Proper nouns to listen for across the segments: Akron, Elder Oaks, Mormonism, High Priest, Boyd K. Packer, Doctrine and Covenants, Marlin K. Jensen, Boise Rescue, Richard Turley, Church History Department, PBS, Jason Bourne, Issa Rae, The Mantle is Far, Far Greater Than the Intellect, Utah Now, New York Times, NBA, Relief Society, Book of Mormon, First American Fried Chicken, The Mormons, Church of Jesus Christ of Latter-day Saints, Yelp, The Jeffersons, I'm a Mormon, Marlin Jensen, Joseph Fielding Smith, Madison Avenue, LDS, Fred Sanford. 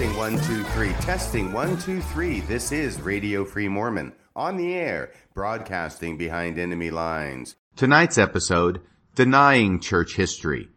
Testing 1 2 3. Testing 1 2 3. This is Radio Free Mormon on the air, broadcasting behind enemy lines. Tonight's episode: Denying Church History.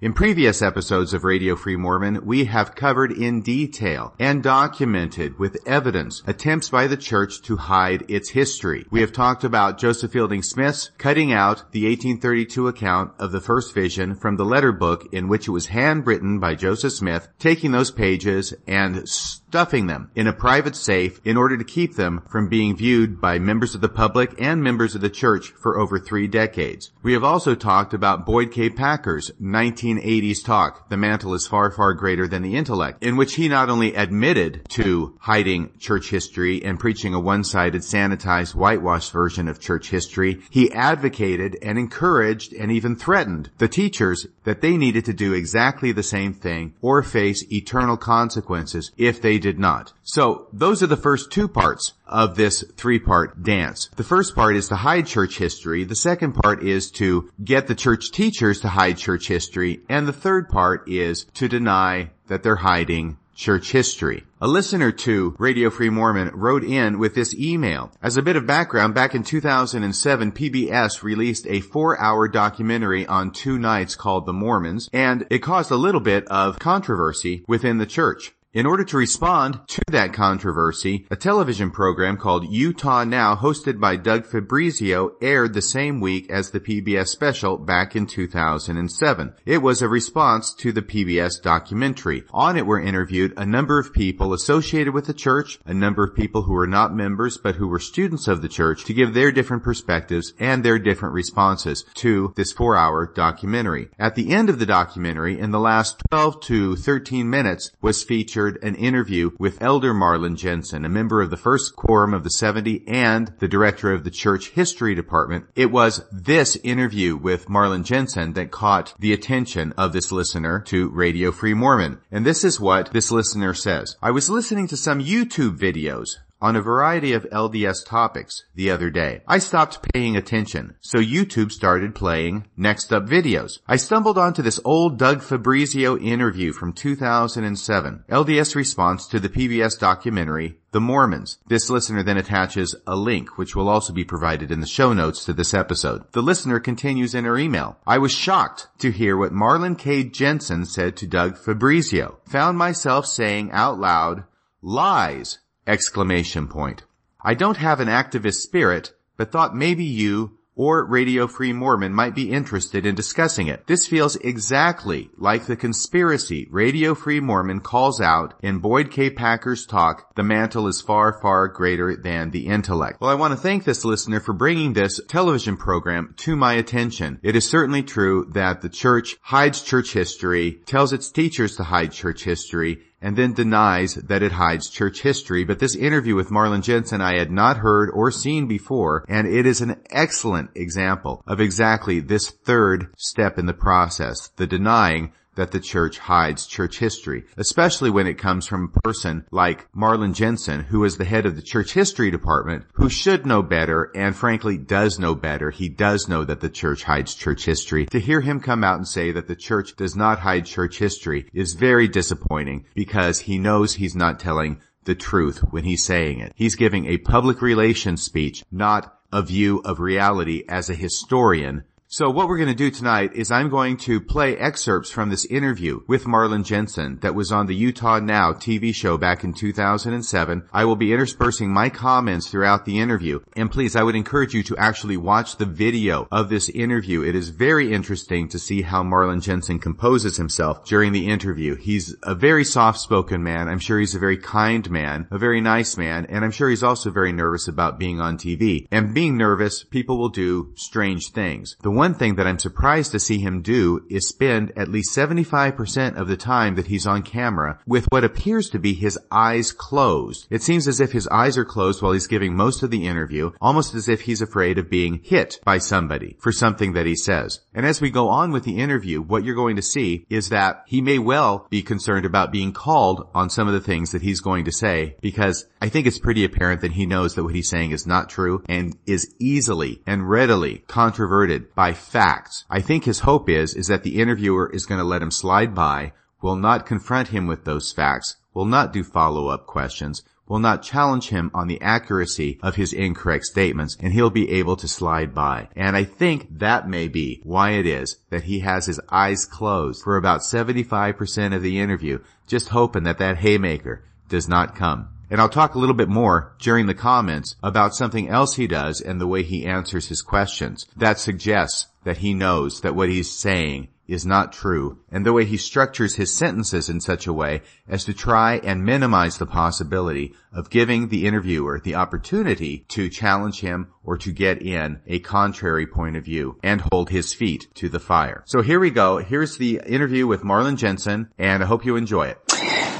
In previous episodes of Radio Free Mormon, we have covered in detail and documented with evidence attempts by the Church to hide its history. We have talked about Joseph Fielding Smith's cutting out the 1832 account of the First Vision from the letter book in which it was handwritten by Joseph Smith, taking those pages and stuffing them in a private safe in order to keep them from being viewed by members of the public and members of the Church for over 3 decades. We have also talked about Boyd K. Packer's 1980s talk, The Mantle is Far, Far Greater Than the Intellect, in which he not only admitted to hiding church history and preaching a one-sided, sanitized, whitewashed version of church history, he advocated and encouraged and even threatened the teachers that they needed to do exactly the same thing or face eternal consequences if they did not. So those are the first 2 parts of this 3-part dance. The first part is to hide church history. The second part is to get the church teachers to hide church history. And the third part is to deny that they're hiding church history. A listener to Radio Free Mormon wrote in with this email. As a bit of background, back in 2007, PBS released a 4-hour documentary on 2 nights called The Mormons, and it caused a little bit of controversy within the church. In order to respond to that controversy, a television program called Utah Now, hosted by Doug Fabrizio, aired the same week as the PBS special back in 2007. It was a response to the PBS documentary. On it were interviewed a number of people associated with the church, a number of people who were not members but who were students of the church, to give their different perspectives and their different responses to this 4-hour documentary. At the end of the documentary, in the last 12 to 13 minutes, was featured an interview with Elder Marlin Jensen, a member of the First Quorum of the 70 and the director of the Church History Department. It was this interview with Marlin Jensen that caught the attention of this listener to Radio Free Mormon. And this is what this listener says. I was listening to some YouTube videos on a variety of LDS topics the other day. I stopped paying attention, so YouTube started playing Next Up videos. I stumbled onto this old Doug Fabrizio interview from 2007, LDS response to the PBS documentary, The Mormons. This listener then attaches a link, which will also be provided in the show notes to this episode. The listener continues in her email. I was shocked to hear what Marlin K. Jensen said to Doug Fabrizio. Found myself saying out loud, lies! ! I don't have an activist spirit, but thought maybe you or Radio Free Mormon might be interested in discussing it. This feels exactly like the conspiracy Radio Free Mormon calls out in Boyd K. Packer's talk, The Mantle is Far, Far Greater Than the Intellect. Well, I want to thank this listener for bringing this television program to my attention. It is certainly true that the church hides church history, tells its teachers to hide church history, and then denies that it hides church history. But this interview with Marlin Jensen I had not heard or seen before, and it is an excellent example of exactly this 3rd step in the process, the denying that the church hides church history, especially when it comes from a person like Marlin Jensen, who is the head of the Church History Department, who should know better and frankly does know better. He does know that the church hides church history. To hear him come out and say that the church does not hide church history is very disappointing, because he knows he's not telling the truth when he's saying it. He's giving a public relations speech, not a view of reality as a historian. So what we're going to do tonight is I'm going to play excerpts from this interview with Marlin Jensen that was on the Utah Now TV show back in 2007. I will be interspersing my comments throughout the interview. And please, I would encourage you to actually watch the video of this interview. It is very interesting to see how Marlin Jensen composes himself during the interview. He's a very soft-spoken man. I'm sure he's a very kind man, a very nice man, and I'm sure he's also very nervous about being on TV. And being nervous, people will do strange things. One thing that I'm surprised to see him do is spend at least 75% of the time that he's on camera with what appears to be his eyes closed. It seems as if his eyes are closed while he's giving most of the interview, almost as if he's afraid of being hit by somebody for something that he says. And as we go on with the interview, what you're going to see is that he may well be concerned about being called on some of the things that he's going to say, because I think it's pretty apparent that he knows that what he's saying is not true and is easily and readily controverted by facts. I think his hope is that the interviewer is going to let him slide by, will not confront him with those facts, will not do follow-up questions, will not challenge him on the accuracy of his incorrect statements, and he'll be able to slide by. And I think that may be why it is that he has his eyes closed for about 75% of the interview, just hoping that that haymaker does not come. And I'll talk a little bit more during the comments about something else he does and the way he answers his questions that suggests that he knows that what he's saying is not true, and the way he structures his sentences in such a way as to try and minimize the possibility of giving the interviewer the opportunity to challenge him or to get in a contrary point of view and hold his feet to the fire. So here we go. Here's the interview with Marlin Jensen, and I hope you enjoy it.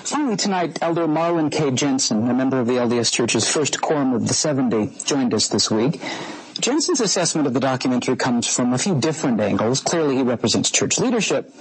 Finally tonight, Elder Marlin K. Jensen, a member of the LDS Church's First Quorum of the 70, joined us this week. Jensen's assessment of the documentary comes from a few different angles. Clearly, he represents church leadership,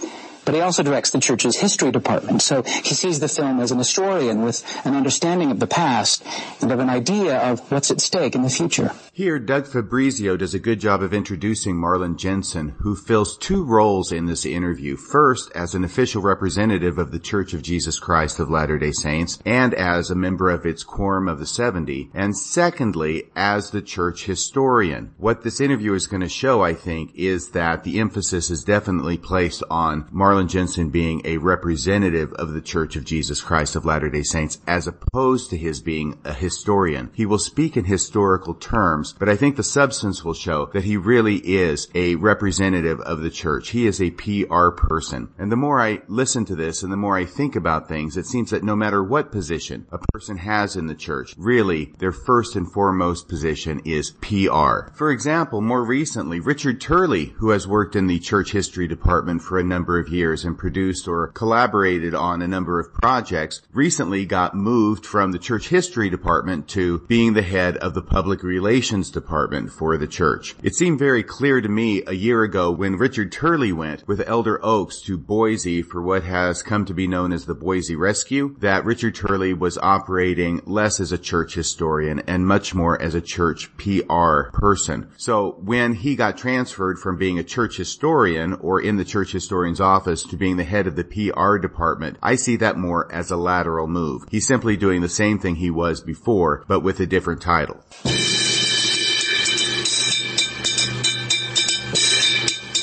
but he also directs the church's history department. So he sees the film as an historian with an understanding of the past and of an idea of what's at stake in the future. Here, Doug Fabrizio does a good job of introducing Marlin Jensen, who fills two roles in this interview. First, as an official representative of the Church of Jesus Christ of Latter-day Saints and as a member of its Quorum of the 70, and secondly, as the church historian. What this interview is going to show, I think, is that the emphasis is definitely placed on Marlin Jensen being a representative of the Church of Jesus Christ of Latter-day Saints as opposed to his being a historian. He will speak in historical terms, but I think the substance will show that he really is a representative of the church. He is a PR person. And the more I listen to this and the more I think about things, it seems that no matter what position a person has in the church, really their first and foremost position is PR. For example, more recently, Richard Turley, who has worked in the Church History Department for a number of years and produced or collaborated on a number of projects, recently got moved from the Church History Department to being the head of the Public Relations Department for the church. It seemed very clear to me a year ago when Richard Turley went with Elder Oaks to Boise for what has come to be known as the Boise Rescue, that Richard Turley was operating less as a church historian and much more as a church PR person. So when he got transferred from being a church historian or in the church historian's office to being the head of the PR department, I see that more as a lateral move. He's simply doing the same thing he was before, but with a different title.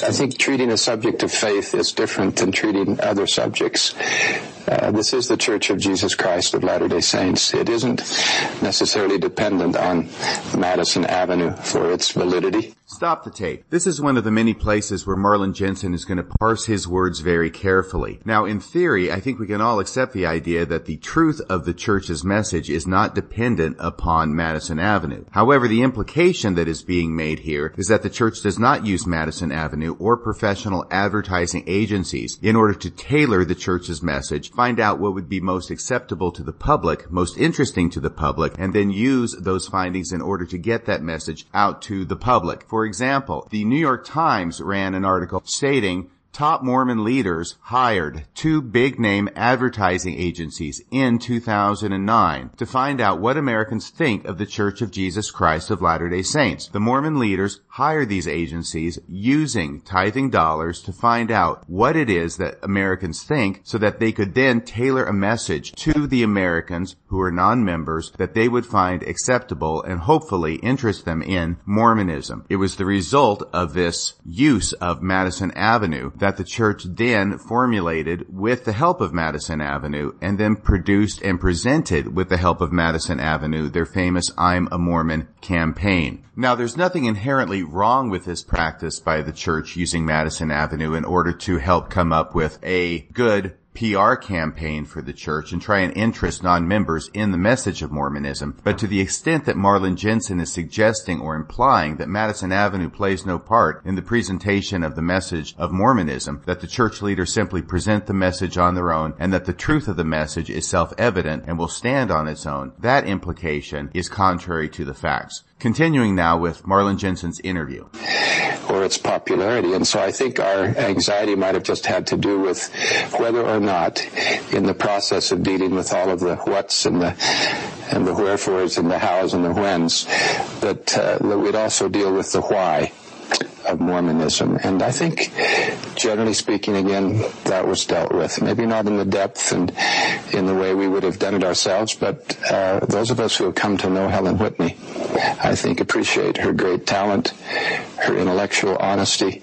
I think treating a subject of faith is different than treating other subjects. This is the Church of Jesus Christ of Latter-day Saints. It isn't necessarily dependent on Madison Avenue for its validity. Stop the tape. This is one of the many places where Marlin Jensen is going to parse his words very carefully. Now, in theory, I think we can all accept the idea that the truth of the church's message is not dependent upon Madison Avenue. However, the implication that is being made here is that the church does not use Madison Avenue or professional advertising agencies in order to tailor the church's message, find out what would be most acceptable to the public, most interesting to the public, and then use those findings in order to get that message out to the public. For example, the New York Times ran an article stating, "Top Mormon leaders hired two big-name advertising agencies in 2009 to find out what Americans think of the Church of Jesus Christ of Latter-day Saints. The Mormon leaders hired these agencies using tithing dollars to find out what it is that Americans think so that they could then tailor a message to the Americans who are non-members that they would find acceptable and hopefully interest them in Mormonism." It was the result of this use of Madison Avenue that the church then formulated with the help of Madison Avenue and then produced and presented with the help of Madison Avenue their famous I'm a Mormon campaign. Now, there's nothing inherently wrong with this practice by the church using Madison Avenue in order to help come up with a good PR campaign for the church and try and interest non-members in the message of Mormonism. But to the extent that Marlin Jensen is suggesting or implying that Madison Avenue plays no part in the presentation of the message of Mormonism, that the church leaders simply present the message on their own and that the truth of the message is self-evident and will stand on its own, that implication is contrary to the facts. Continuing now with Marlin Jensen's interview. Or its popularity. And so I think our anxiety might have just had to do with whether or not, in the process of dealing with all of the whats and the wherefores and the hows and the whens, that we'd also deal with the why of Mormonism. And I think generally speaking, again, that was dealt with. Maybe not in the depth and in the way we would have done it ourselves, but those of us who have come to know Helen Whitney, I think, appreciate her great talent, her intellectual honesty,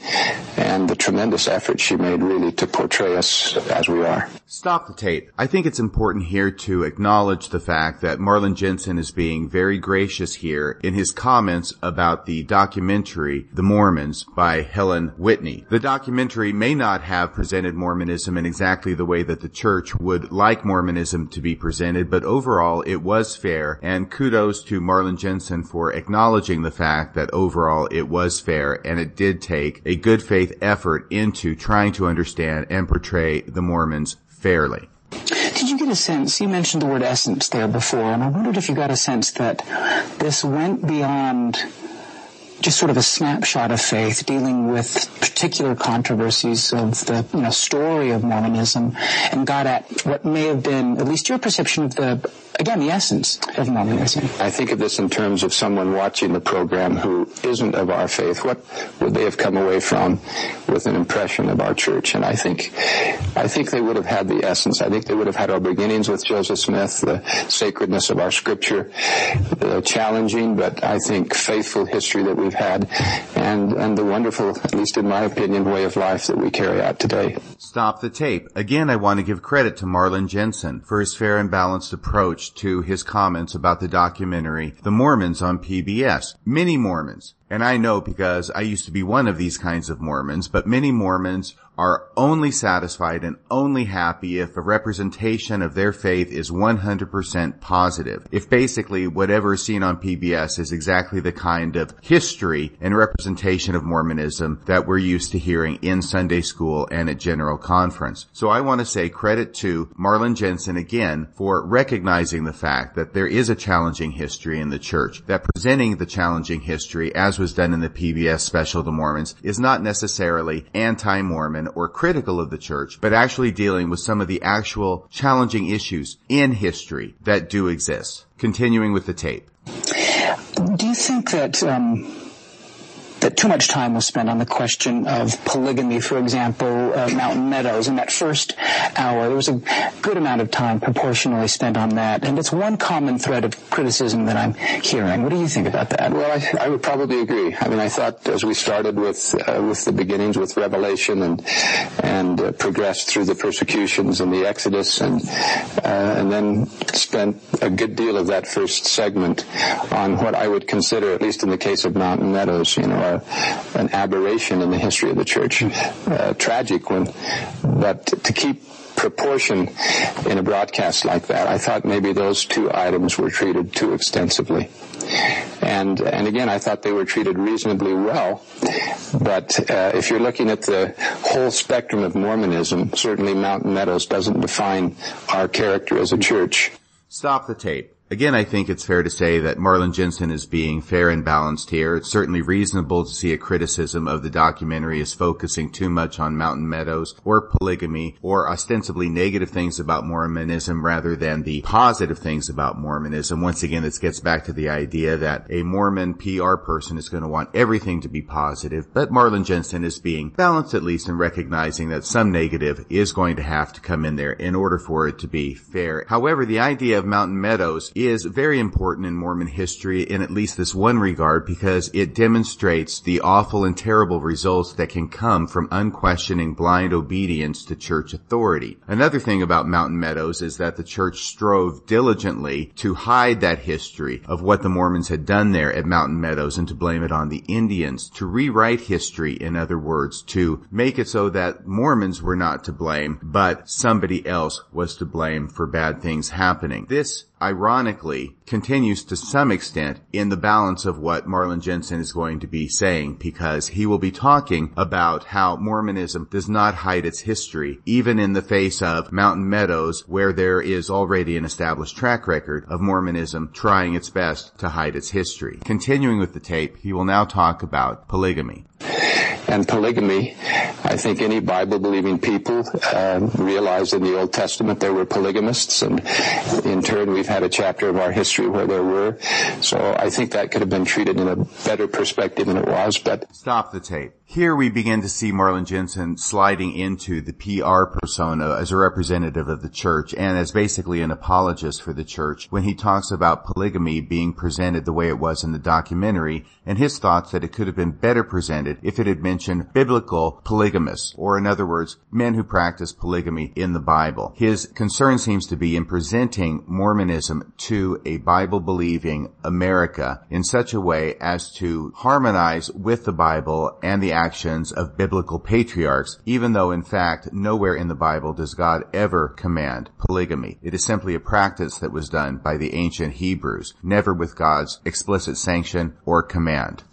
and the tremendous effort she made really to portray us as we are. Stop the tape. I think it's important here to acknowledge the fact that Marlin Jensen is being very gracious here in his comments about the documentary, The Mormons, by Helen Whitney. The documentary may not have presented Mormonism in exactly the way that the church would like Mormonism to be presented, but overall it was fair, and kudos to Marlin Jensen for acknowledging the fact that overall it was fair, and it did take a good faith effort into trying to understand and portray the Mormons fairly. Did you get a sense, you mentioned the word essence there before, and I wondered if you got a sense that this went beyond just sort of a snapshot of faith, dealing with particular controversies of the story of Mormonism, and got at what may have been at least your perception of the essence of Mormonism. I think of this in terms of someone watching the program who isn't of our faith. What would they have come away from with an impression of our church? And I think they would have had the essence. I think they would have had our beginnings with Joseph Smith, the sacredness of our scripture, the challenging but I think faithful history that we've had, and the wonderful, at least in my opinion, way of life that we carry out today. Stop the tape. Again, I want to give credit to Marlin Jensen for his fair and balanced approach to his comments about the documentary The Mormons on PBS. Many Mormons, and I know because I used to be one of these kinds of Mormons, but many Mormons are only satisfied and only happy if a representation of their faith is 100% positive. If basically whatever is seen on PBS is exactly the kind of history and representation of Mormonism that we're used to hearing in Sunday school and at General Conference. So I want to say credit to Marlin Jensen again for recognizing the fact that there is a challenging history in the church, that presenting the challenging history as was done in the PBS special The Mormons is not necessarily anti-Mormon or critical of the church, but actually dealing with some of the actual challenging issues in history that do exist. Continuing with the tape. Do you think that that too much time was spent on the question of polygamy, for example, Mountain Meadows? In that first hour, there was a good amount of time proportionally spent on that, and it's one common thread of criticism that I'm hearing. What do you think about that? Well, I would probably agree. I mean, I thought as we started with the beginnings, with Revelation, and progressed through the persecutions and the Exodus, and then spent a good deal of that first segment on what I would consider, at least in the case of Mountain Meadows, an aberration in the history of the church, a tragic one. But to keep proportion in a broadcast like that, I thought maybe those two items were treated too extensively. And again, I thought they were treated reasonably well. But if you're looking at the whole spectrum of Mormonism, certainly Mountain Meadows doesn't define our character as a church. Stop the tape. Again, I think it's fair to say that Marlin Jensen is being fair and balanced here. It's certainly reasonable to see a criticism of the documentary as focusing too much on Mountain Meadows or polygamy or ostensibly negative things about Mormonism rather than the positive things about Mormonism. Once again, this gets back to the idea that a Mormon PR person is going to want everything to be positive, but Marlin Jensen is being balanced at least in recognizing that some negative is going to have to come in there in order for it to be fair. However, the idea of Mountain Meadows is very important in Mormon history in at least this one regard, because it demonstrates the awful and terrible results that can come from unquestioning blind obedience to church authority. Another thing about Mountain Meadows is that the church strove diligently to hide that history of what the Mormons had done there at Mountain Meadows and to blame it on the Indians, to rewrite history, in other words, to make it so that Mormons were not to blame, but somebody else was to blame for bad things happening. This ironically continues to some extent in the balance of what Marlin Jensen is going to be saying, because he will be talking about how Mormonism does not hide its history, even in the face of Mountain Meadows, where there is already an established track record of Mormonism trying its best to hide its history. Continuing with the tape, he will now talk about polygamy. And polygamy, I think any Bible-believing people realize in the Old Testament there were polygamists, and in turn we've had a chapter of our history where there were. So I think that could have been treated in a better perspective than it was, but... Stop the tape. Here we begin to see Marlin Jensen sliding into the PR persona as a representative of the church and as basically an apologist for the church when he talks about polygamy being presented the way it was in the documentary, and his thoughts that it could have been better presented if it had mentioned biblical polygamists, or in other words, men who practice polygamy in the Bible. His concern seems to be in presenting Mormonism to a Bible-believing America in such a way as to harmonize with the Bible and the actions of biblical patriarchs, even though, in fact, nowhere in the Bible does God ever command polygamy. It is simply a practice that was done by the ancient Hebrews, never with God's explicit sanction or command.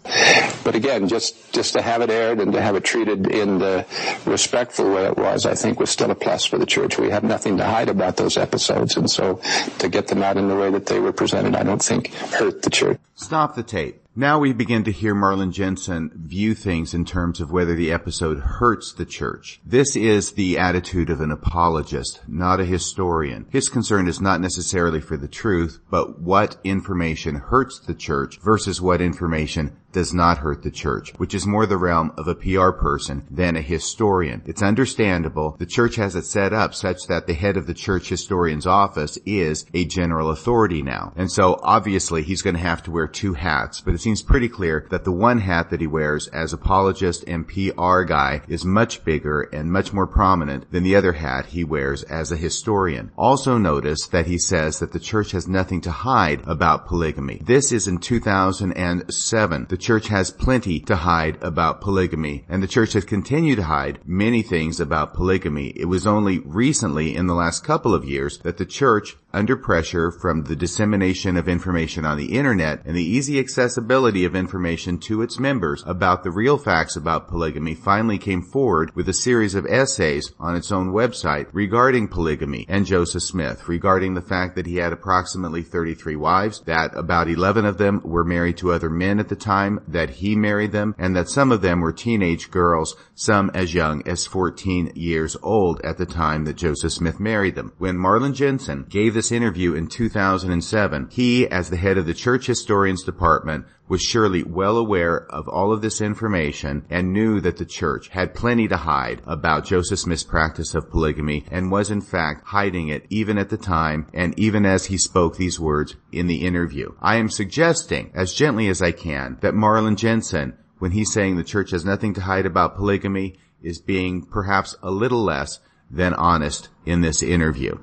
But again, just to have it aired and to have it treated in the respectful way it was, I think, was still a plus for the church. We had nothing to hide about those episodes, and so to get them out in the way that they were presented, I don't think hurt the church. Stop the tape. Now we begin to hear Marlin Jensen view things in terms of whether the episode hurts the church. This is the attitude of an apologist, not a historian. His concern is not necessarily for the truth, but what information hurts the church versus what information does not hurt the church, which is more the realm of a PR person than a historian. It's understandable. The church has it set up such that the head of the church historian's office is a general authority now. And so obviously he's going to have to wear two hats, but it seems pretty clear that the one hat that he wears as apologist and PR guy is much bigger and much more prominent than the other hat he wears as a historian. Also notice that he says that the church has nothing to hide about polygamy. This is in 2007. The church has plenty to hide about polygamy, and the church has continued to hide many things about polygamy. It was only recently, in the last couple of years, that the church, under pressure from the dissemination of information on the internet and the easy accessibility of information to its members about the real facts about polygamy, finally came forward with a series of essays on its own website regarding polygamy and Joseph Smith, regarding the fact that he had approximately 33 wives, that about 11 of them were married to other men at the time, that he married them, and that some of them were teenage girls, some as young as 14 years old at the time that Joseph Smith married them. When Marlin Jensen gave this interview in 2007, he, as the head of the Church Historians Department, was surely well aware of all of this information and knew that the church had plenty to hide about Joseph Smith's practice of polygamy and was in fact hiding it even at the time and even as he spoke these words in the interview. I am suggesting, as gently as I can, that Marlin Jensen, when he's saying the church has nothing to hide about polygamy, is being perhaps a little less than honest in this interview.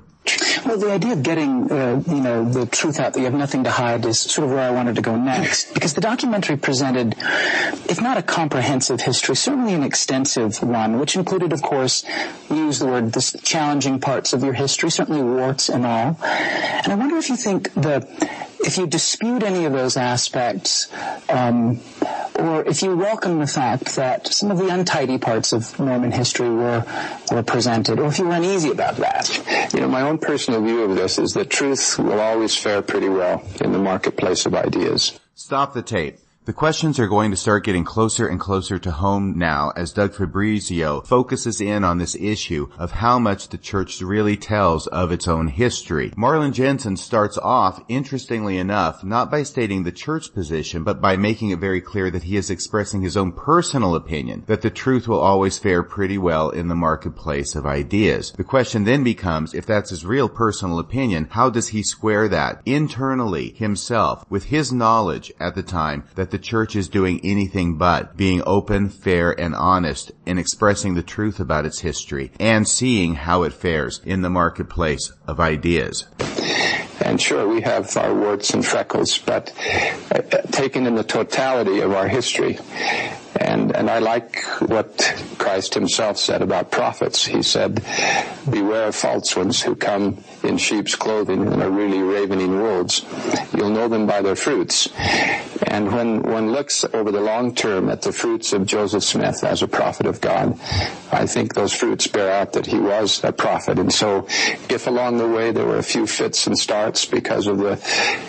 Well, the idea of getting, the truth out that you have nothing to hide is sort of where I wanted to go next, because the documentary presented, if not a comprehensive history, certainly an extensive one, which included, of course, we use the word, the challenging parts of your history, certainly warts and all. And I wonder if you think if you dispute any of those aspects, or if you welcome the fact that some of the untidy parts of Mormon history were presented, or if you were uneasy about that. My own personal view of this is that truth will always fare pretty well in the marketplace of ideas. Stop the tape. The questions are going to start getting closer and closer to home now as Doug Fabrizio focuses in on this issue of how much the church really tells of its own history. Marlin Jensen starts off, interestingly enough, not by stating the church position, but by making it very clear that he is expressing his own personal opinion, that the truth will always fare pretty well in the marketplace of ideas. The question then becomes, if that's his real personal opinion, how does he square that internally himself with his knowledge at the time that the church is doing anything but being open, fair, and honest in expressing the truth about its history and seeing how it fares in the marketplace of ideas. And sure, we have our warts and freckles, but taken in the totality of our history, and I like what Christ himself said about prophets. He said, beware of false ones who come in sheep's clothing and are really ravening wolves. You'll know them by their fruits. And when one looks over the long term at the fruits of Joseph Smith as a prophet of God, I think those fruits bear out that he was a prophet. And so if along the way there were a few fits and starts because of the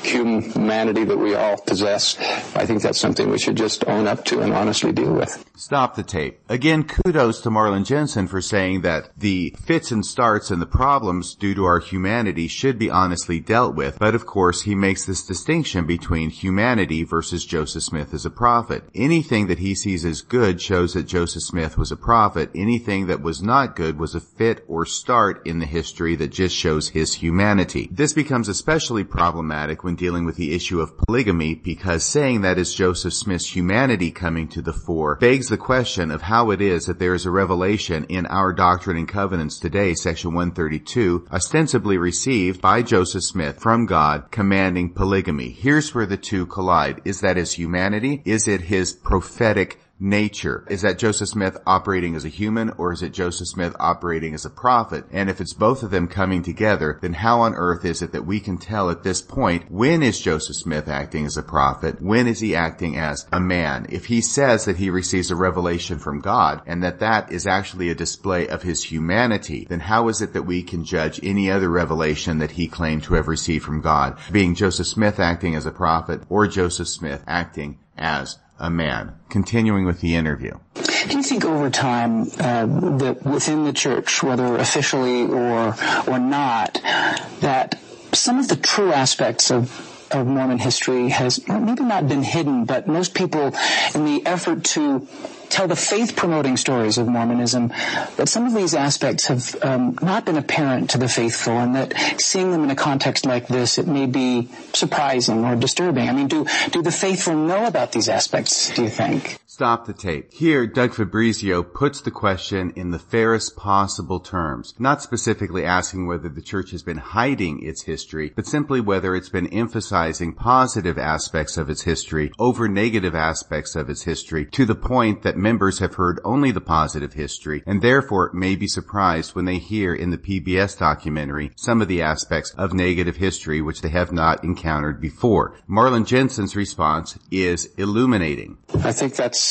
humanity that we all possess, I think that's something we should just own up to and honestly deal with. Stop the tape. Again, kudos to Marlin Jensen for saying that the fits and starts and the problems due to our humanity should be honestly dealt with. But of course, he makes this distinction between humanity versus versus Joseph Smith as a prophet. Anything that he sees as good shows that Joseph Smith was a prophet. Anything that was not good was a fit or start in the history that just shows his humanity. This becomes especially problematic when dealing with the issue of polygamy, because saying that is Joseph Smith's humanity coming to the fore begs the question of how it is that there is a revelation in our Doctrine and Covenants today, section 132, ostensibly received by Joseph Smith from God, commanding polygamy. Here's where the two collide. Is that his humanity? Is it his prophetic nature? Is that Joseph Smith operating as a human, or is it Joseph Smith operating as a prophet? And if it's both of them coming together, then how on earth is it that we can tell at this point, when is Joseph Smith acting as a prophet? When is he acting as a man? If he says that he receives a revelation from God and that that is actually a display of his humanity, then how is it that we can judge any other revelation that he claimed to have received from God, being Joseph Smith acting as a prophet or Joseph Smith acting as a man? Continuing with the interview. Do you think over time that within the church, whether officially or not, that some of the true aspects of Mormon history has maybe not been hidden, but most people, in the effort to tell the faith-promoting stories of Mormonism, that some of these aspects have not been apparent to the faithful, and that seeing them in a context like this, it may be surprising or disturbing? I mean, do the faithful know about these aspects, do you think? Stop the tape. Here, Doug Fabrizio puts the question in the fairest possible terms, not specifically asking whether the church has been hiding its history, but simply whether it's been emphasizing positive aspects of its history over negative aspects of its history, to the point that members have heard only the positive history, and therefore may be surprised when they hear in the PBS documentary some of the aspects of negative history which they have not encountered before. Marlin Jensen's response is illuminating. I think that's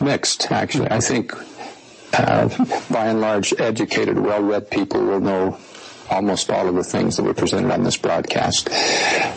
mixed, actually. I think, by and large, educated, well-read people will know almost all of the things that were presented on this broadcast.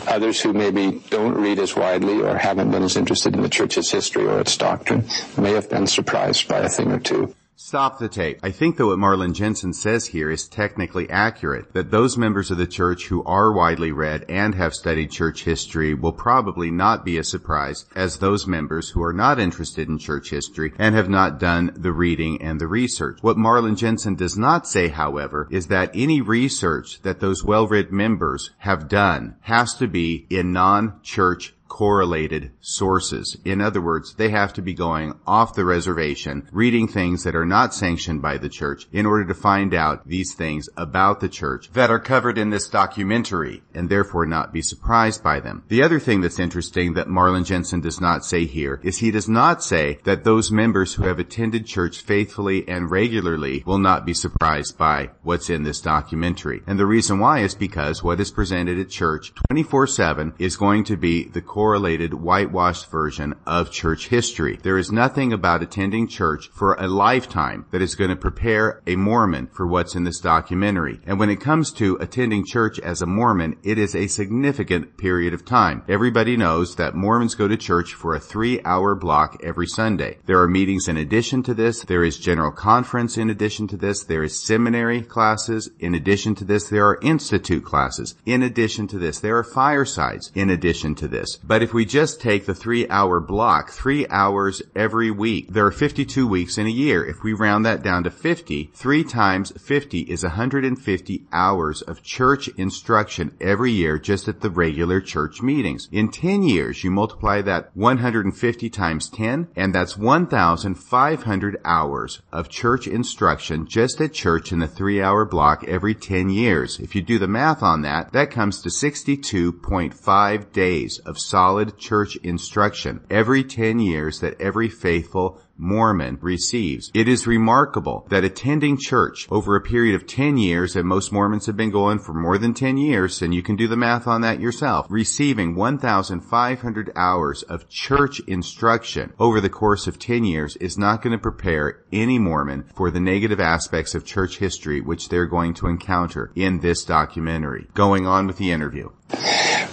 Others who maybe don't read as widely or haven't been as interested in the church's history or its doctrine may have been surprised by a thing or two. Stop the tape. I think that what Marlin Jensen says here is technically accurate, that those members of the church who are widely read and have studied church history will probably not be as surprised as those members who are not interested in church history and have not done the reading and the research. What Marlin Jensen does not say, however, is that any research that those well-read members have done has to be in non-church correlated sources. In other words, they have to be going off the reservation, reading things that are not sanctioned by the church in order to find out these things about the church that are covered in this documentary, and therefore not be surprised by them. The other thing that's interesting that Marlin Jensen does not say here is he does not say that those members who have attended church faithfully and regularly will not be surprised by what's in this documentary. And the reason why is because what is presented at church 24/7 is going to be the correlated, whitewashed version of church history. There is nothing about attending church for a lifetime that is going to prepare a Mormon for what's in this documentary. And when it comes to attending church as a Mormon, it is a significant period of time. Everybody knows that Mormons go to church for a 3-hour block every Sunday. There are meetings in addition to this. There is general conference in addition to this. There is seminary classes in addition to this. There are institute classes in addition to this. There are firesides in addition to this. But if we just take the 3-hour block, 3 hours every week, there are 52 weeks in a year. If we round that down to 50, 3 times 50 is 150 hours of church instruction every year just at the regular church meetings. In 10 years, you multiply that 150 times 10, and that's 1,500 hours of church instruction just at church in the 3-hour block every 10 years. If you do the math on that, that comes to 62.5 days of solid church instruction every 10 years that every faithful Mormon receives. It is remarkable that attending church over a period of 10 years, and most Mormons have been going for more than 10 years, and you can do the math on that yourself, receiving 1,500 hours of church instruction over the course of 10 years is not going to prepare any Mormon for the negative aspects of church history which they're going to encounter in this documentary. Going on with the interview.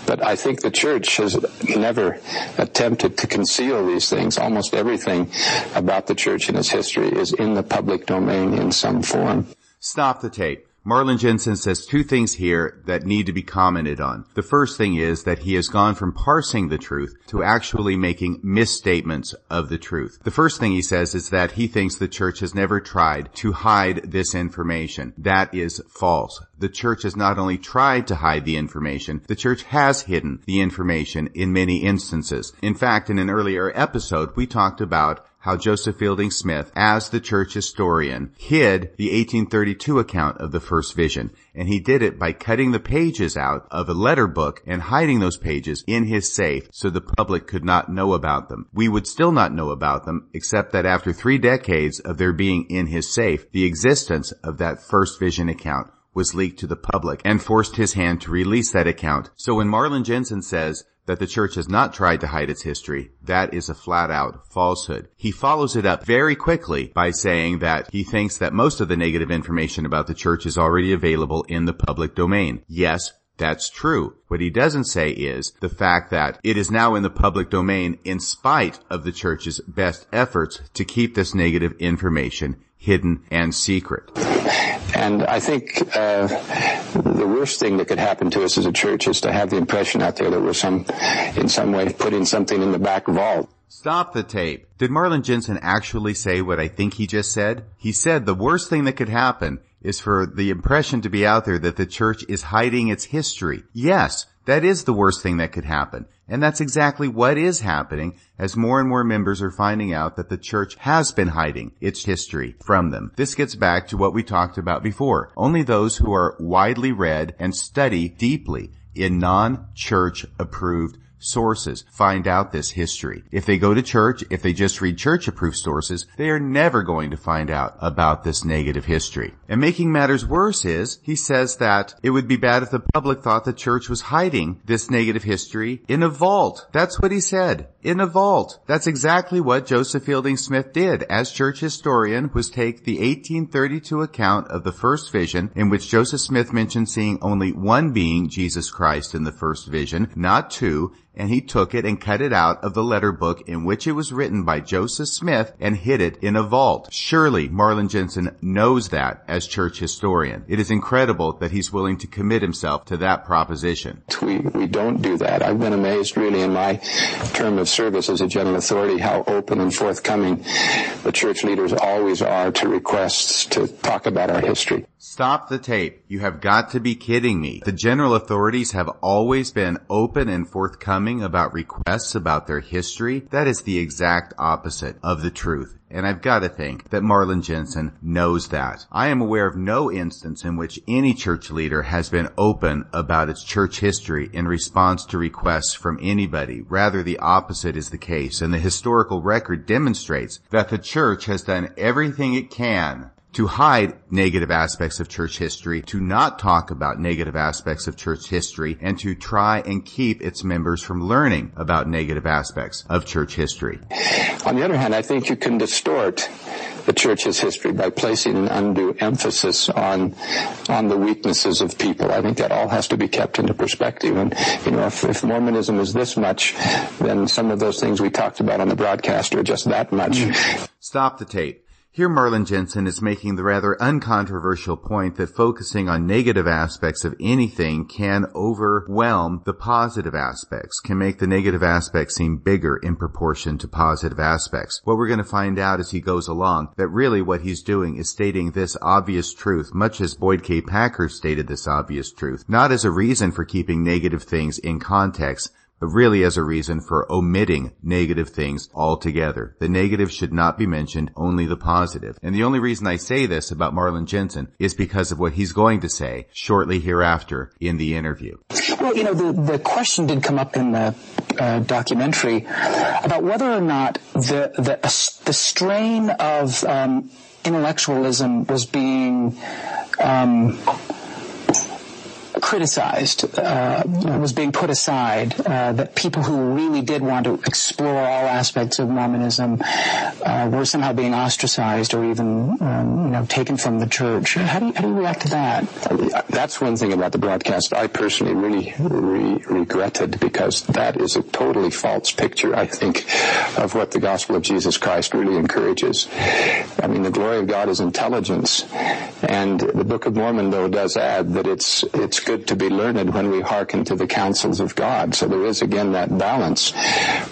But I think the church has never attempted to conceal these things. Almost everything about the church and its history is in the public domain in some form. Stop the tape. Marlin Jensen says two things here that need to be commented on. The first thing is that he has gone from parsing the truth to actually making misstatements of the truth. The first thing he says is that he thinks the church has never tried to hide this information. That is false. The church has not only tried to hide the information, the church has hidden the information in many instances. In fact, in an earlier episode, we talked about how Joseph Fielding Smith, as the church historian, hid the 1832 account of the first vision, and he did it by cutting the pages out of a letter book and hiding those pages in his safe so the public could not know about them. We would still not know about them, except that after 3 decades of their being in his safe, the existence of that first vision account was leaked to the public and forced his hand to release that account. So when Marlin Jensen says that the church has not tried to hide its history, that is a flat-out falsehood. He follows it up very quickly by saying that he thinks that most of the negative information about the church is already available in the public domain. Yes, that's true. What he doesn't say is the fact that it is now in the public domain in spite of the church's best efforts to keep this negative information hidden and secret. And I think the worst thing that could happen to us as a church is to have the impression out there that we're in some way putting something in the back vault. Stop the tape. Did Marlin Jensen actually say what I think he just said? He said the worst thing that could happen is for the impression to be out there that the church is hiding its history. Yes, that is the worst thing that could happen. And that's exactly what is happening as more and more members are finding out that the church has been hiding its history from them. This gets back to what we talked about before. Only those who are widely read and study deeply in non-church approved sources find out this history. If they go to church, if they just read church-approved sources, they are never going to find out about this negative history. And making matters worse is, he says that it would be bad if the public thought the church was hiding this negative history in a vault. That's what he said. In a vault. That's exactly what Joseph Fielding Smith did as church historian, was take the 1832 account of the first vision, in which Joseph Smith mentioned seeing only one being, Jesus Christ, in the first vision, not two, and he took it and cut it out of the letter book in which it was written by Joseph Smith and hid it in a vault. Surely Marlin Jensen knows that as church historian. It is incredible that he's willing to commit himself to that proposition. We don't do that. I've been amazed really in my term of service as a general authority how open and forthcoming the church leaders always are to requests to talk about our history. Stop the tape. You have got to be kidding me. The general authorities have always been open and forthcoming about requests about their history. That is the exact opposite of the truth. And I've got to think that Marlin Jensen knows that. I am aware of no instance in which any church leader has been open about its church history in response to requests from anybody. Rather, the opposite is the case, and the historical record demonstrates that the church has done everything it can to hide negative aspects of church history, to not talk about negative aspects of church history, and to try and keep its members from learning about negative aspects of church history. On the other hand, I think you can distort the church's history by placing an undue emphasis on the weaknesses of people. I think that all has to be kept into perspective. And, you know, if Mormonism is this much, then some of those things we talked about on the broadcast are just that much. Stop the tape. Here Marlin Jensen is making the rather uncontroversial point that focusing on negative aspects of anything can overwhelm the positive aspects, can make the negative aspects seem bigger in proportion to positive aspects. What we're going to find out as he goes along, that really what he's doing is stating this obvious truth, much as Boyd K. Packer stated this obvious truth, not as a reason for keeping negative things in context, but really as a reason for omitting negative things altogether. The negative should not be mentioned, only the positive. And the only reason I say this about Marlin Jensen is because of what he's going to say shortly hereafter in the interview. Well, you know, the question did come up in the documentary about whether or not the strain of intellectualism was being criticized, was being put aside, that people who really did want to explore all aspects of Mormonism were somehow being ostracized or even taken from the church. How do you react to that? That's one thing about the broadcast I personally really regretted, because that is a totally false picture, I think, of what the gospel of Jesus Christ really encourages. I mean, the glory of God is intelligence, and the Book of Mormon, though, does add that it's good to be learned when we hearken to the counsels of God. So there is, again, that balance.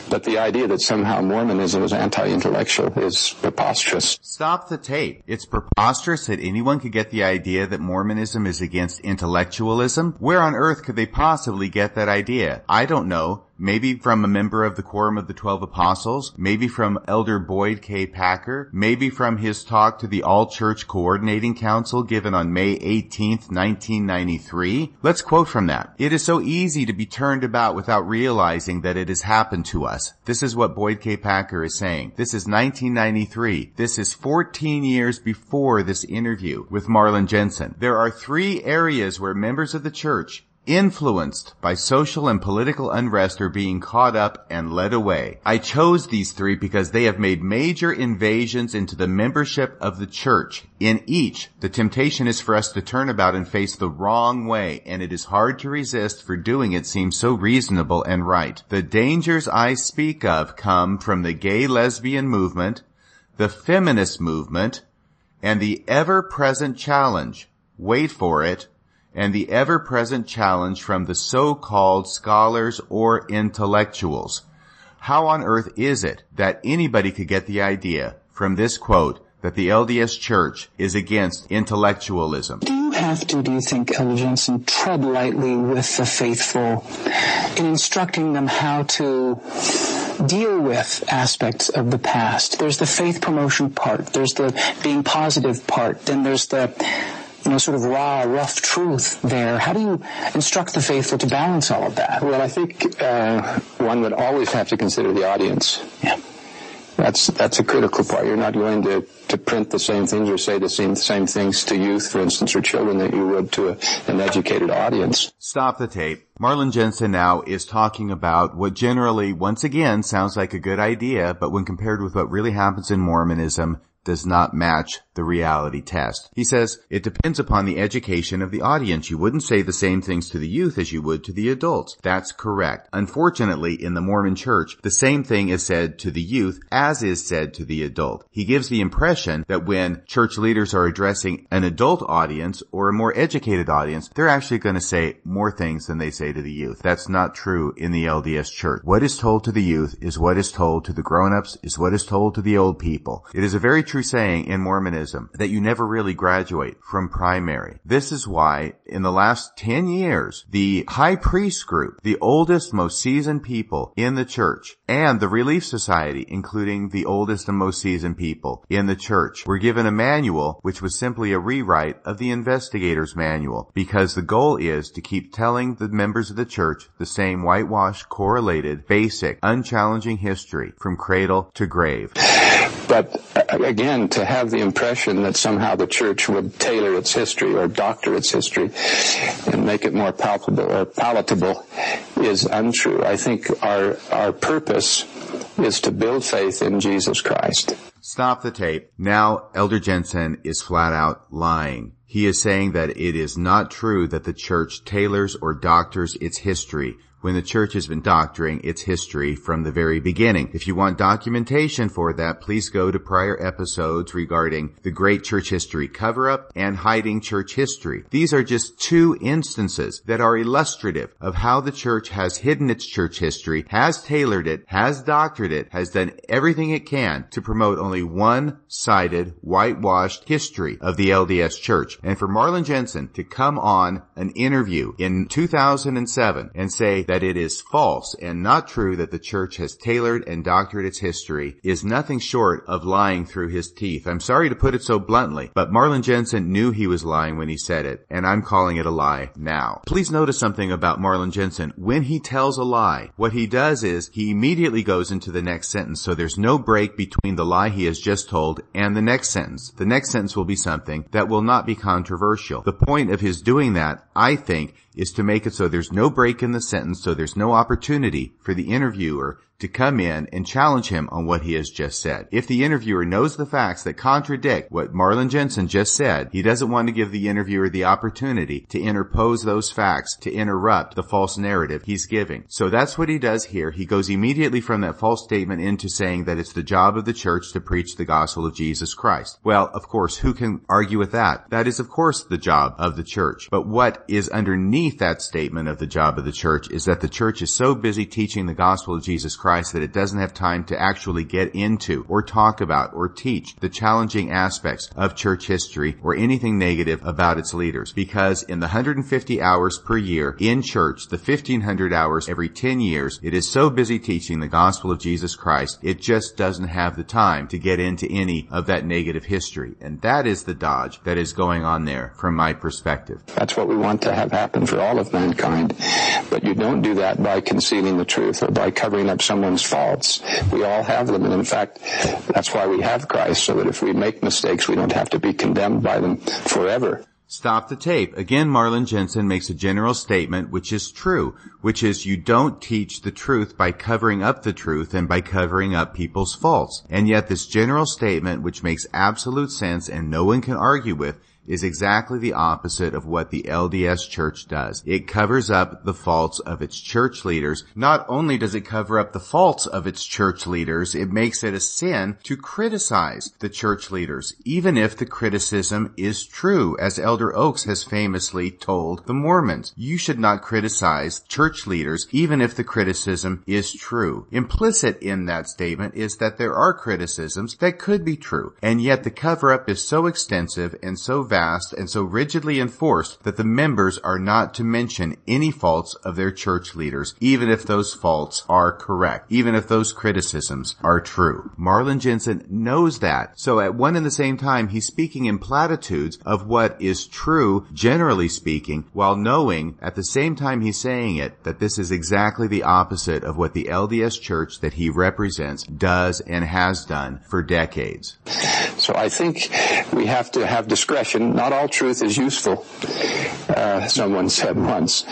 But the idea that somehow Mormonism is anti-intellectual is preposterous. Stop the tape. It's preposterous that anyone could get the idea that Mormonism is against intellectualism. Where on earth could they possibly get that idea? I don't know. Maybe from a member of the Quorum of the 12 Apostles, maybe from Elder Boyd K. Packer, maybe from his talk to the All-Church Coordinating Council given on May 18th, 1993. Let's quote from that. "It is so easy to be turned about without realizing that it has happened to us." This is what Boyd K. Packer is saying. This is 1993. This is 14 years before this interview with Marlin Jensen. "There are three areas where members of the church influenced by social and political unrest are being caught up and led away. I chose these three because they have made major invasions into the membership of the church. In each, the temptation is for us to turn about and face the wrong way, and it is hard to resist, for doing it seems so reasonable and right. The dangers I speak of come from the gay-lesbian movement, the feminist movement, and the ever-present challenge, wait for it, and the ever-present challenge from the so-called scholars or intellectuals." How on earth is it that anybody could get the idea from this quote that the LDS Church is against intellectualism? Do you think, Elder Jensen, tread lightly with the faithful in instructing them how to deal with aspects of the past? There's the faith promotion part, there's the being positive part, then there's the sort of raw, rough truth there. How do you instruct the faithful to balance all of that? Well, I think one would always have to consider the audience. Yeah. That's a critical part. You're not going to print the same things or say the same things to youth, for instance, or children that you would to an educated audience. Stop the tape. Marlin Jensen now is talking about what generally, once again, sounds like a good idea, but when compared with what really happens in Mormonism, does not match the reality test. He says, "It depends upon the education of the audience. You wouldn't say the same things to the youth as you would to the adults." That's correct. Unfortunately, in the Mormon Church, the same thing is said to the youth as is said to the adult. He gives the impression that when church leaders are addressing an adult audience or a more educated audience, they're actually going to say more things than they say to the youth. That's not true in the LDS Church. What is told to the youth is what is told to the grown-ups, is what is told to the old people. It is a very true saying in Mormonism that you never really graduate from primary. This is why in the last 10 years, the High Priest group, the oldest, most seasoned people in the church, and the Relief Society, including the oldest and most seasoned people in the church, were given a manual which was simply a rewrite of the Investigator's Manual, because the goal is to keep telling the members of the church the same whitewashed, correlated, basic, unchallenging history from cradle to grave. But again, to have the impression that somehow the church would tailor its history or doctor its history and make it more palpable or palatable is untrue. I think our purpose is to build faith in Jesus Christ. Stop the tape. Now, Elder Jensen is flat out lying. He is saying that it is not true that the church tailors or doctors its history, when the church has been doctoring its history from the very beginning. If you want documentation for that, please go to prior episodes regarding the Great Church History Cover-Up and Hiding Church History. These are just two instances that are illustrative of how the church has hidden its church history, has tailored it, has doctored it, has done everything it can to promote only one-sided, whitewashed history of the LDS Church. And for Marlin Jensen to come on an interview in 2007 and say that it is false and not true that the church has tailored and doctored its history is nothing short of lying through his teeth. I'm sorry to put it so bluntly, but Marlin Jensen knew he was lying when he said it, and I'm calling it a lie now. Please notice something about Marlin Jensen. When he tells a lie, what he does is he immediately goes into the next sentence, so there's no break between the lie he has just told and the next sentence. The next sentence will be something that will not be controversial. The point of his doing that, I think, is to make it so there's no break in the sentence, so there's no opportunity for the interviewer to come in and challenge him on what he has just said. If the interviewer knows the facts that contradict what Marlin Jensen just said, he doesn't want to give the interviewer the opportunity to interpose those facts, to interrupt the false narrative he's giving. So that's what he does here. He goes immediately from that false statement into saying that it's the job of the church to preach the gospel of Jesus Christ. Well, of course, who can argue with that? That is, of course, the job of the church. But what is underneath that statement of the job of the church is that the church is so busy teaching the gospel of Jesus Christ that it doesn't have time to actually get into or talk about or teach the challenging aspects of church history or anything negative about its leaders. Because in the 150 hours per year in church, the 1,500 hours every 10 years, it is so busy teaching the gospel of Jesus Christ, it just doesn't have the time to get into any of that negative history. And that is the dodge that is going on there from my perspective. That's what we want to have happen for all of mankind. But you don't do that by concealing the truth or by covering up someone's faults. We all have them, and in fact, that's why we have Christ, so that if we make mistakes, we don't have to be condemned by them forever. Stop the tape. Again, Marlin Jensen makes a general statement, which is true, which is you don't teach the truth by covering up the truth and by covering up people's faults. And yet this general statement, which makes absolute sense and no one can argue with, is exactly the opposite of what the LDS Church does. It covers up the faults of its church leaders. Not only does it cover up the faults of its church leaders, it makes it a sin to criticize the church leaders, even if the criticism is true, as Elder Oaks has famously told the Mormons. You should not criticize church leaders, even if the criticism is true. Implicit in that statement is that there are criticisms that could be true, and yet the cover-up is so extensive and so vast and so rigidly enforced that the members are not to mention any faults of their church leaders, even if those faults are correct, even if those criticisms are true. Marlin Jensen knows that, so at one and the same time he's speaking in platitudes of what is true, generally speaking, while knowing at the same time he's saying it that this is exactly the opposite of what the LDS Church that he represents does and has done for decades. So I think we have to have discretion. Not all truth is useful, someone said once.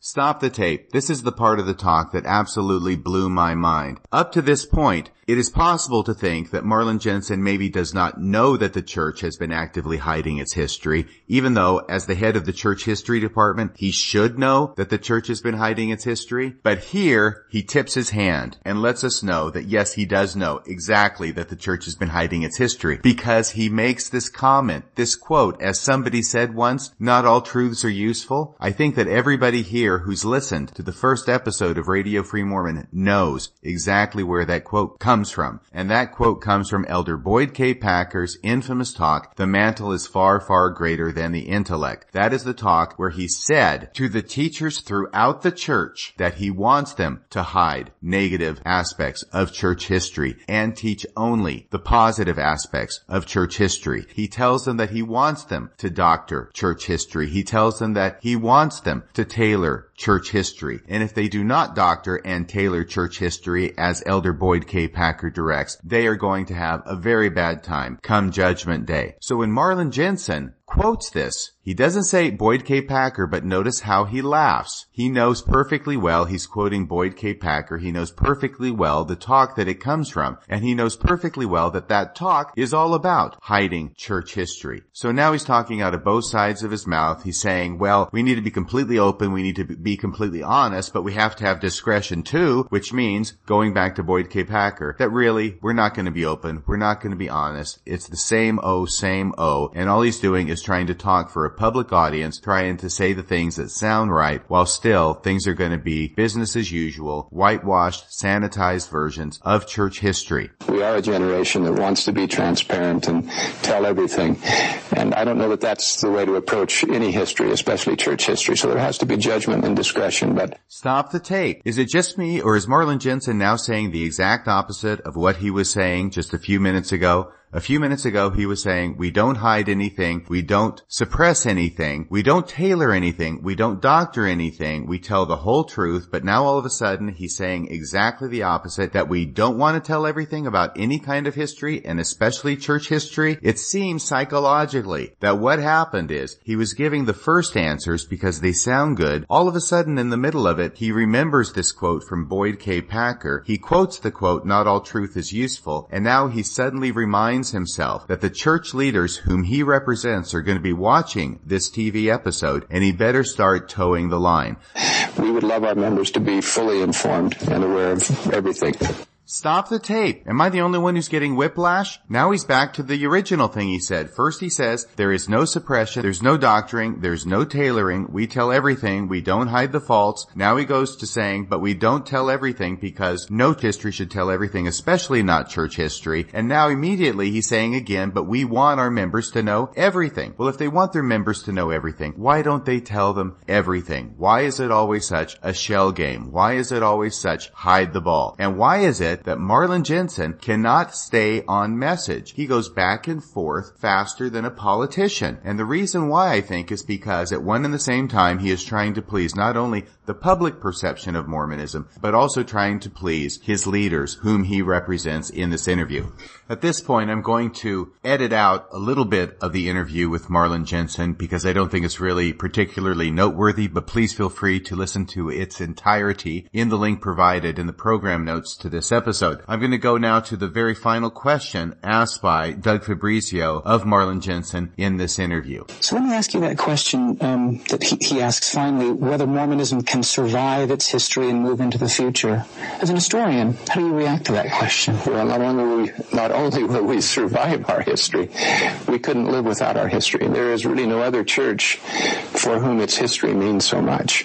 Stop the tape. This is the part of the talk that absolutely blew my mind. Up to this point, it is possible to think that Marlin Jensen maybe does not know that the church has been actively hiding its history, even though, as the head of the Church History Department, he should know that the church has been hiding its history. But here, he tips his hand and lets us know that, yes, he does know exactly that the church has been hiding its history, because he makes this comment, this quote, as somebody said once, "Not all truths are useful." I think that everybody here who's listened to the first episode of Radio Free Mormon knows exactly where that quote comes from. And that quote comes from Elder Boyd K. Packer's infamous talk, "The Mantle is Far, Far Greater Than the Intellect." That is the talk where he said to the teachers throughout the church that he wants them to hide negative aspects of church history and teach only the positive aspects of church history. He tells them that he wants them to doctor church history. He tells them that he wants them to tailor church history. And if they do not doctor and tailor church history, as Elder Boyd K. Packer directs, they are going to have a very bad time come Judgment Day. So when Marlin Jensen quotes this, he doesn't say Boyd K. Packer, but notice how he laughs. He knows perfectly well he's quoting Boyd K. Packer. He knows perfectly well the talk that it comes from, and he knows perfectly well that that talk is all about hiding church history. So now he's talking out of both sides of his mouth. He's saying, well, we need to be completely open, we need to be completely honest, but we have to have discretion too, which means, going back to Boyd K. Packer, that really, we're not going to be open, we're not going to be honest. It's the same O, and all he's doing is trying to talk for a public audience, trying to say the things that sound right, while still things are going to be business as usual, whitewashed, sanitized versions of church history. We are a generation that wants to be transparent and tell everything, and I don't know that that's the way to approach any history, especially church history, so there has to be judgment and discretion. But stop the tape. Is it just me, or is Marlin Jensen now saying the exact opposite of what he was saying just a few minutes ago? A few minutes ago, he was saying, we don't hide anything, we don't suppress anything, we don't tailor anything, we don't doctor anything, we tell the whole truth, but now all of a sudden he's saying exactly the opposite, that we don't want to tell everything about any kind of history, and especially church history. It seems psychologically that what happened is he was giving the first answers because they sound good. All of a sudden, in the middle of it, he remembers this quote from Boyd K. Packer. He quotes the quote, "Not all truth is useful," and now he suddenly reminds himself that the church leaders whom he represents are going to be watching this TV episode, and he better start towing the line. We would love our members to be fully informed and aware of everything. Stop the tape. Am I the only one who's getting whiplash? Now he's back to the original thing he said. First he says, there is no suppression, there's no doctoring, there's no tailoring, we tell everything, we don't hide the faults. Now he goes to saying, but we don't tell everything because no history should tell everything, especially not church history. And now immediately he's saying again, but we want our members to know everything. Well, if they want their members to know everything, why don't they tell them everything? Why is it always such a shell game? Why is it always such hide the ball? And why is it that Marlin Jensen cannot stay on message? He goes back and forth faster than a politician. And the reason why, I think, is because at one and the same time he is trying to please not only the public perception of Mormonism, but also trying to please his leaders, whom he represents in this interview. At this point, I'm going to edit out a little bit of the interview with Marlin Jensen because I don't think it's really particularly noteworthy, but please feel free to listen to its entirety in the link provided in the program notes to this episode. I'm going to go now to the very final question asked by Doug Fabrizio of Marlin Jensen in this interview. So let me ask you that question that he asks finally, whether Mormonism can survive its history and move into the future. As an historian, how do you react to that question? Well, not only will we survive our history, we couldn't live without our history. There is really no other church for whom its history means so much.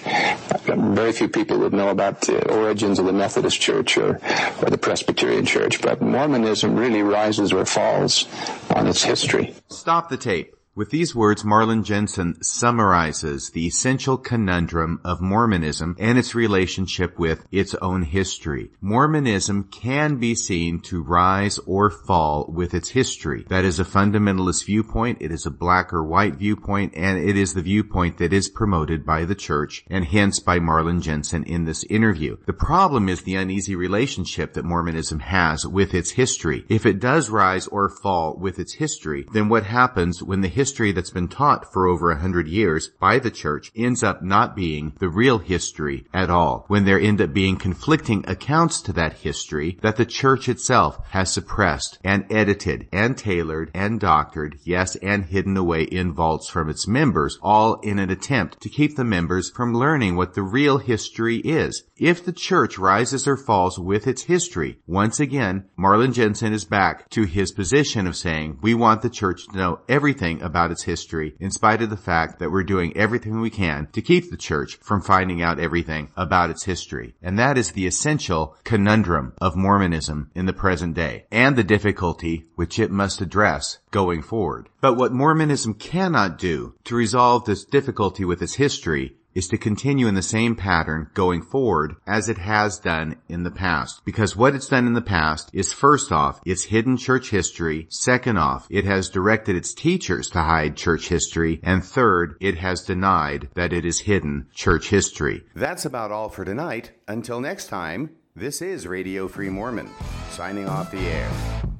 Very few people would know about the origins of the Methodist Church or the Presbyterian Church, but Mormonism really rises or falls on its history. Stop the tape. With these words, Marlin Jensen summarizes the essential conundrum of Mormonism and its relationship with its own history. Mormonism can be seen to rise or fall with its history. That is a fundamentalist viewpoint, it is a black or white viewpoint, and it is the viewpoint that is promoted by the church, and hence by Marlin Jensen in this interview. The problem is the uneasy relationship that Mormonism has with its history. If it does rise or fall with its history, then what happens when the history that's been taught for over 100 years by the church ends up not being the real history at all, when there end up being conflicting accounts to that history that the church itself has suppressed and edited and tailored and doctored, yes, and hidden away in vaults from its members, all in an attempt to keep the members from learning what the real history is. If the church rises or falls with its history, once again, Marlin Jensen is back to his position of saying, we want the church to know everything about its history, in spite of the fact that we're doing everything we can to keep the church from finding out everything about its history. And that is the essential conundrum of Mormonism in the present day, and the difficulty which it must address going forward. But what Mormonism cannot do to resolve this difficulty with its history is to continue in the same pattern going forward as it has done in the past. Because what it's done in the past is, first off, it's hidden church history. Second off, it has directed its teachers to hide church history. And third, it has denied that it is hidden church history. That's about all for tonight. Until next time, this is Radio Free Mormon, signing off the air.